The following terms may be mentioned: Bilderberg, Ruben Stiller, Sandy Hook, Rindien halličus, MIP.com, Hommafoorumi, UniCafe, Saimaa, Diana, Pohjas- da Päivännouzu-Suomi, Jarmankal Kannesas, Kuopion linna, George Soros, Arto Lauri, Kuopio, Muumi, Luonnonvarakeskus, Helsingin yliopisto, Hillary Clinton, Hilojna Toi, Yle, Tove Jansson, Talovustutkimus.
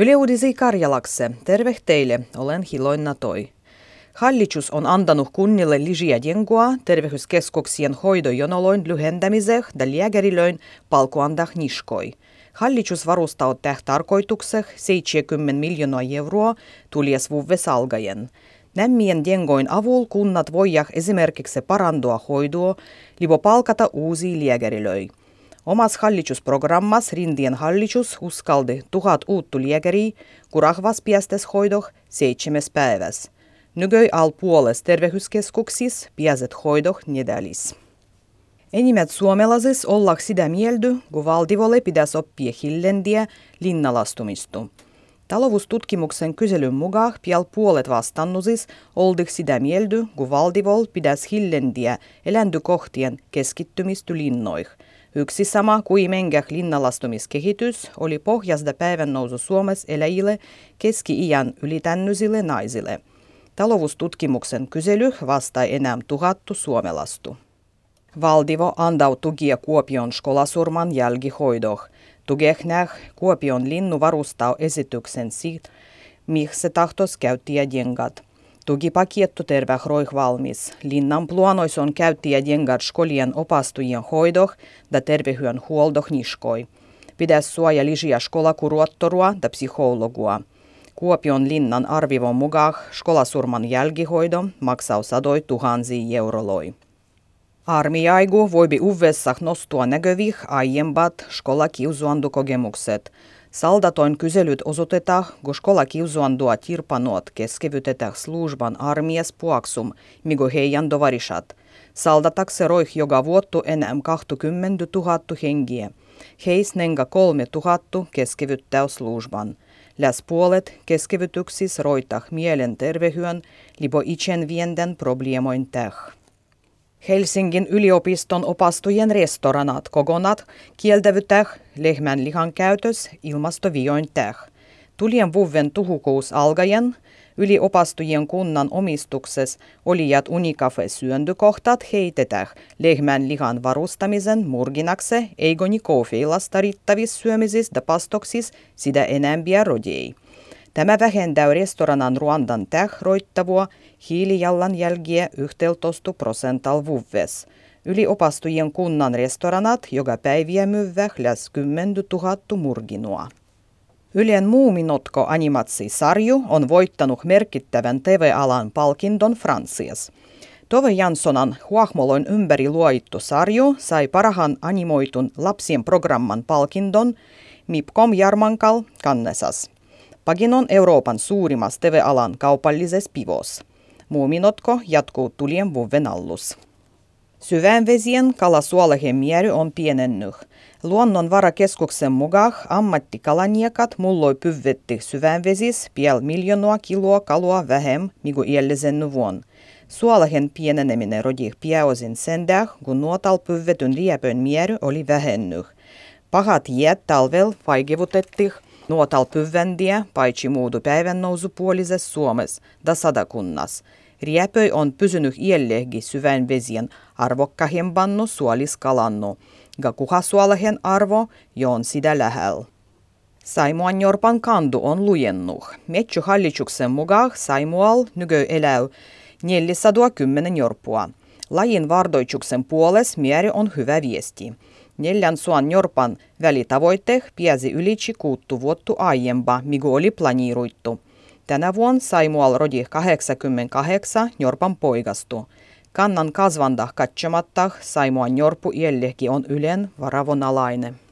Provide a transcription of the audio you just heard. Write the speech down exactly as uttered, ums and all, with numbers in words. Yle Uudisi Karjalakse, terve teille, olen Hilojna Toi. Hallitus on antanut kunnille lisää jengoa terveyskeskuksien hoidojonoloin lyhentämiseen ja lääkärilöin palkuandah niskoi. Hallitus varustaa tähän tarkoitukseen seitsemänkymmentä miljoonaa euroa tuliesvuves algaen. Nämmien jengoin avulla kunnat voivat esimerkiksi parantua hoidoa libo palkata uusia lääkärilöi. Omas hallitusprogrammas Rindien hallitus uskaldi tuhat uutta lääkäriä kurahvas piästes hoidoh seitsemäs päiväs. Nygöi al puoles terveyskeskuksis piäset hoidoh nedelis. Enimät suomalaiset ollaan sitä mieltä, kun valtiolle pitäisi oppia hillendiä linnalastumistu. Talovustutkimuksen kyselyn mukaan pian puolet vastannusis oldih sitä mieltä, kun valtiolle pitäisi hillendiä eläintykohtien keskittymistu linnoih. Yksi sama kuin mengäh linnalastumiskehitys oli Pohjas- da Päivännouzu-Suomes eläjille keski-iän ylitännysille naisille. Talovustutkimuksen kysely vastai enää tuhattu suomalastu. Valdivo andau tugia Kuopion skolasurman jälkihoidoh. Tugehnäh Kuopion linnu varustau esityksen siitä, miksi se tahtos käyttää jengat. Tukipakiettu tervehroih valmis. Linnan pluanois on käyttää jengat skolien opastujien hoidoh da tervehyönhuoldoh niskoi. Pidä suoja lisää skolakuruottorua da psykologua. Kuopion linnan arvivon mukaan skolasurman jälkihoido maksaa sadoi tuhansia euroloi. Armiaigu voibi uvessah nostua näkövih aiembat skolakiusuandukokemukset. Saldatoin kyselyt osoitetaan, kun skolakiusuandua tirpanoot keskevytetään služban armies puaksum, migo heijan dovarishat. Saldatakse roih joka vuottu enää kaksikymmentätuhatta hengiä. Heis nenga kolmetuhatta keskevyttää služban. Läs puolet keskevytyksissä roitah mielentervehyön libo itsen vienden probleemoin täh. Helsingin yliopiston opastujen restoranat kokonat kieltävytäh lehmänlihan käytös ilmastovioin täh. Tulien vuoden tuhukuus algaen yliopastujien kunnan omistuksessa olijat UniCafe syöndykohtat heitetäh lehmänlihan varustamisen murginakse eigoni koufeilasta riittävissä syömisis da pastoksis sitä enämpiä rodei. Tämä vähentää restoranan ruandan tähroittavua hiilijalanjälkiä yhdeltoistu prosental vuves. Yliopastujien kunnan restoranat joka päiviä myyvät lähes kymmentuhatta murginua. Ylen Muuminotko animatsisarju on voittanut merkittävän T V-alan palkinton Fransias. Tove Janssonan huahmoloin ympäri luoittu sarju sai parhaan animoitun lapsien programman palkinton M I P piste com Jarmankal Kannesas. Pagin on Euroopan suurimmassa T V-alan kaupallisessa pivossa. Muuminotko jatkuu tulien vuoden allus. Syvänvesien kalasuolehen määry on pienennyt. Luonnonvarakeskuksen mukaan ammattikalanjekat mulloi pyvvetti syvänvesis piel miljoonaa kiloa kalua vähem, migu iällisen vuon. Suolehen pieneneminen rodih piäosin sendäh, kun nuotal pyvvetyn riepön määry oli vähennyt. Pahat jäät talvel vaikeutettih nuotal pyvvendiä paitsi muudu päivännousupuolisessa Suomessa da sadakunnas. Riepöi on pysynyt iällehgi syvän vesien arvokkahempannu suoliskalannu, ja kuhasuolehen arvo jo on sitä lähellä. Saimaan jorpan kandu on lujennut. Metsu hallituksen mukaan Saimual nygöi elää neljäsataakymmenen jorpua. Lajin vardoituksen puoles mieri on hyvä viesti. Neljän suan jorpan välitavoitteeh piäsi ylitsi kuuttu vuottu aiempa, migu oli planiiruittu. Tänä vuonna Saimual rodih kahdeksankymmentäkahdeksan jorpan poikastu. Kannan kasvandah katsomatta Saimuan jorpu iällehki on ylen varavonalainen.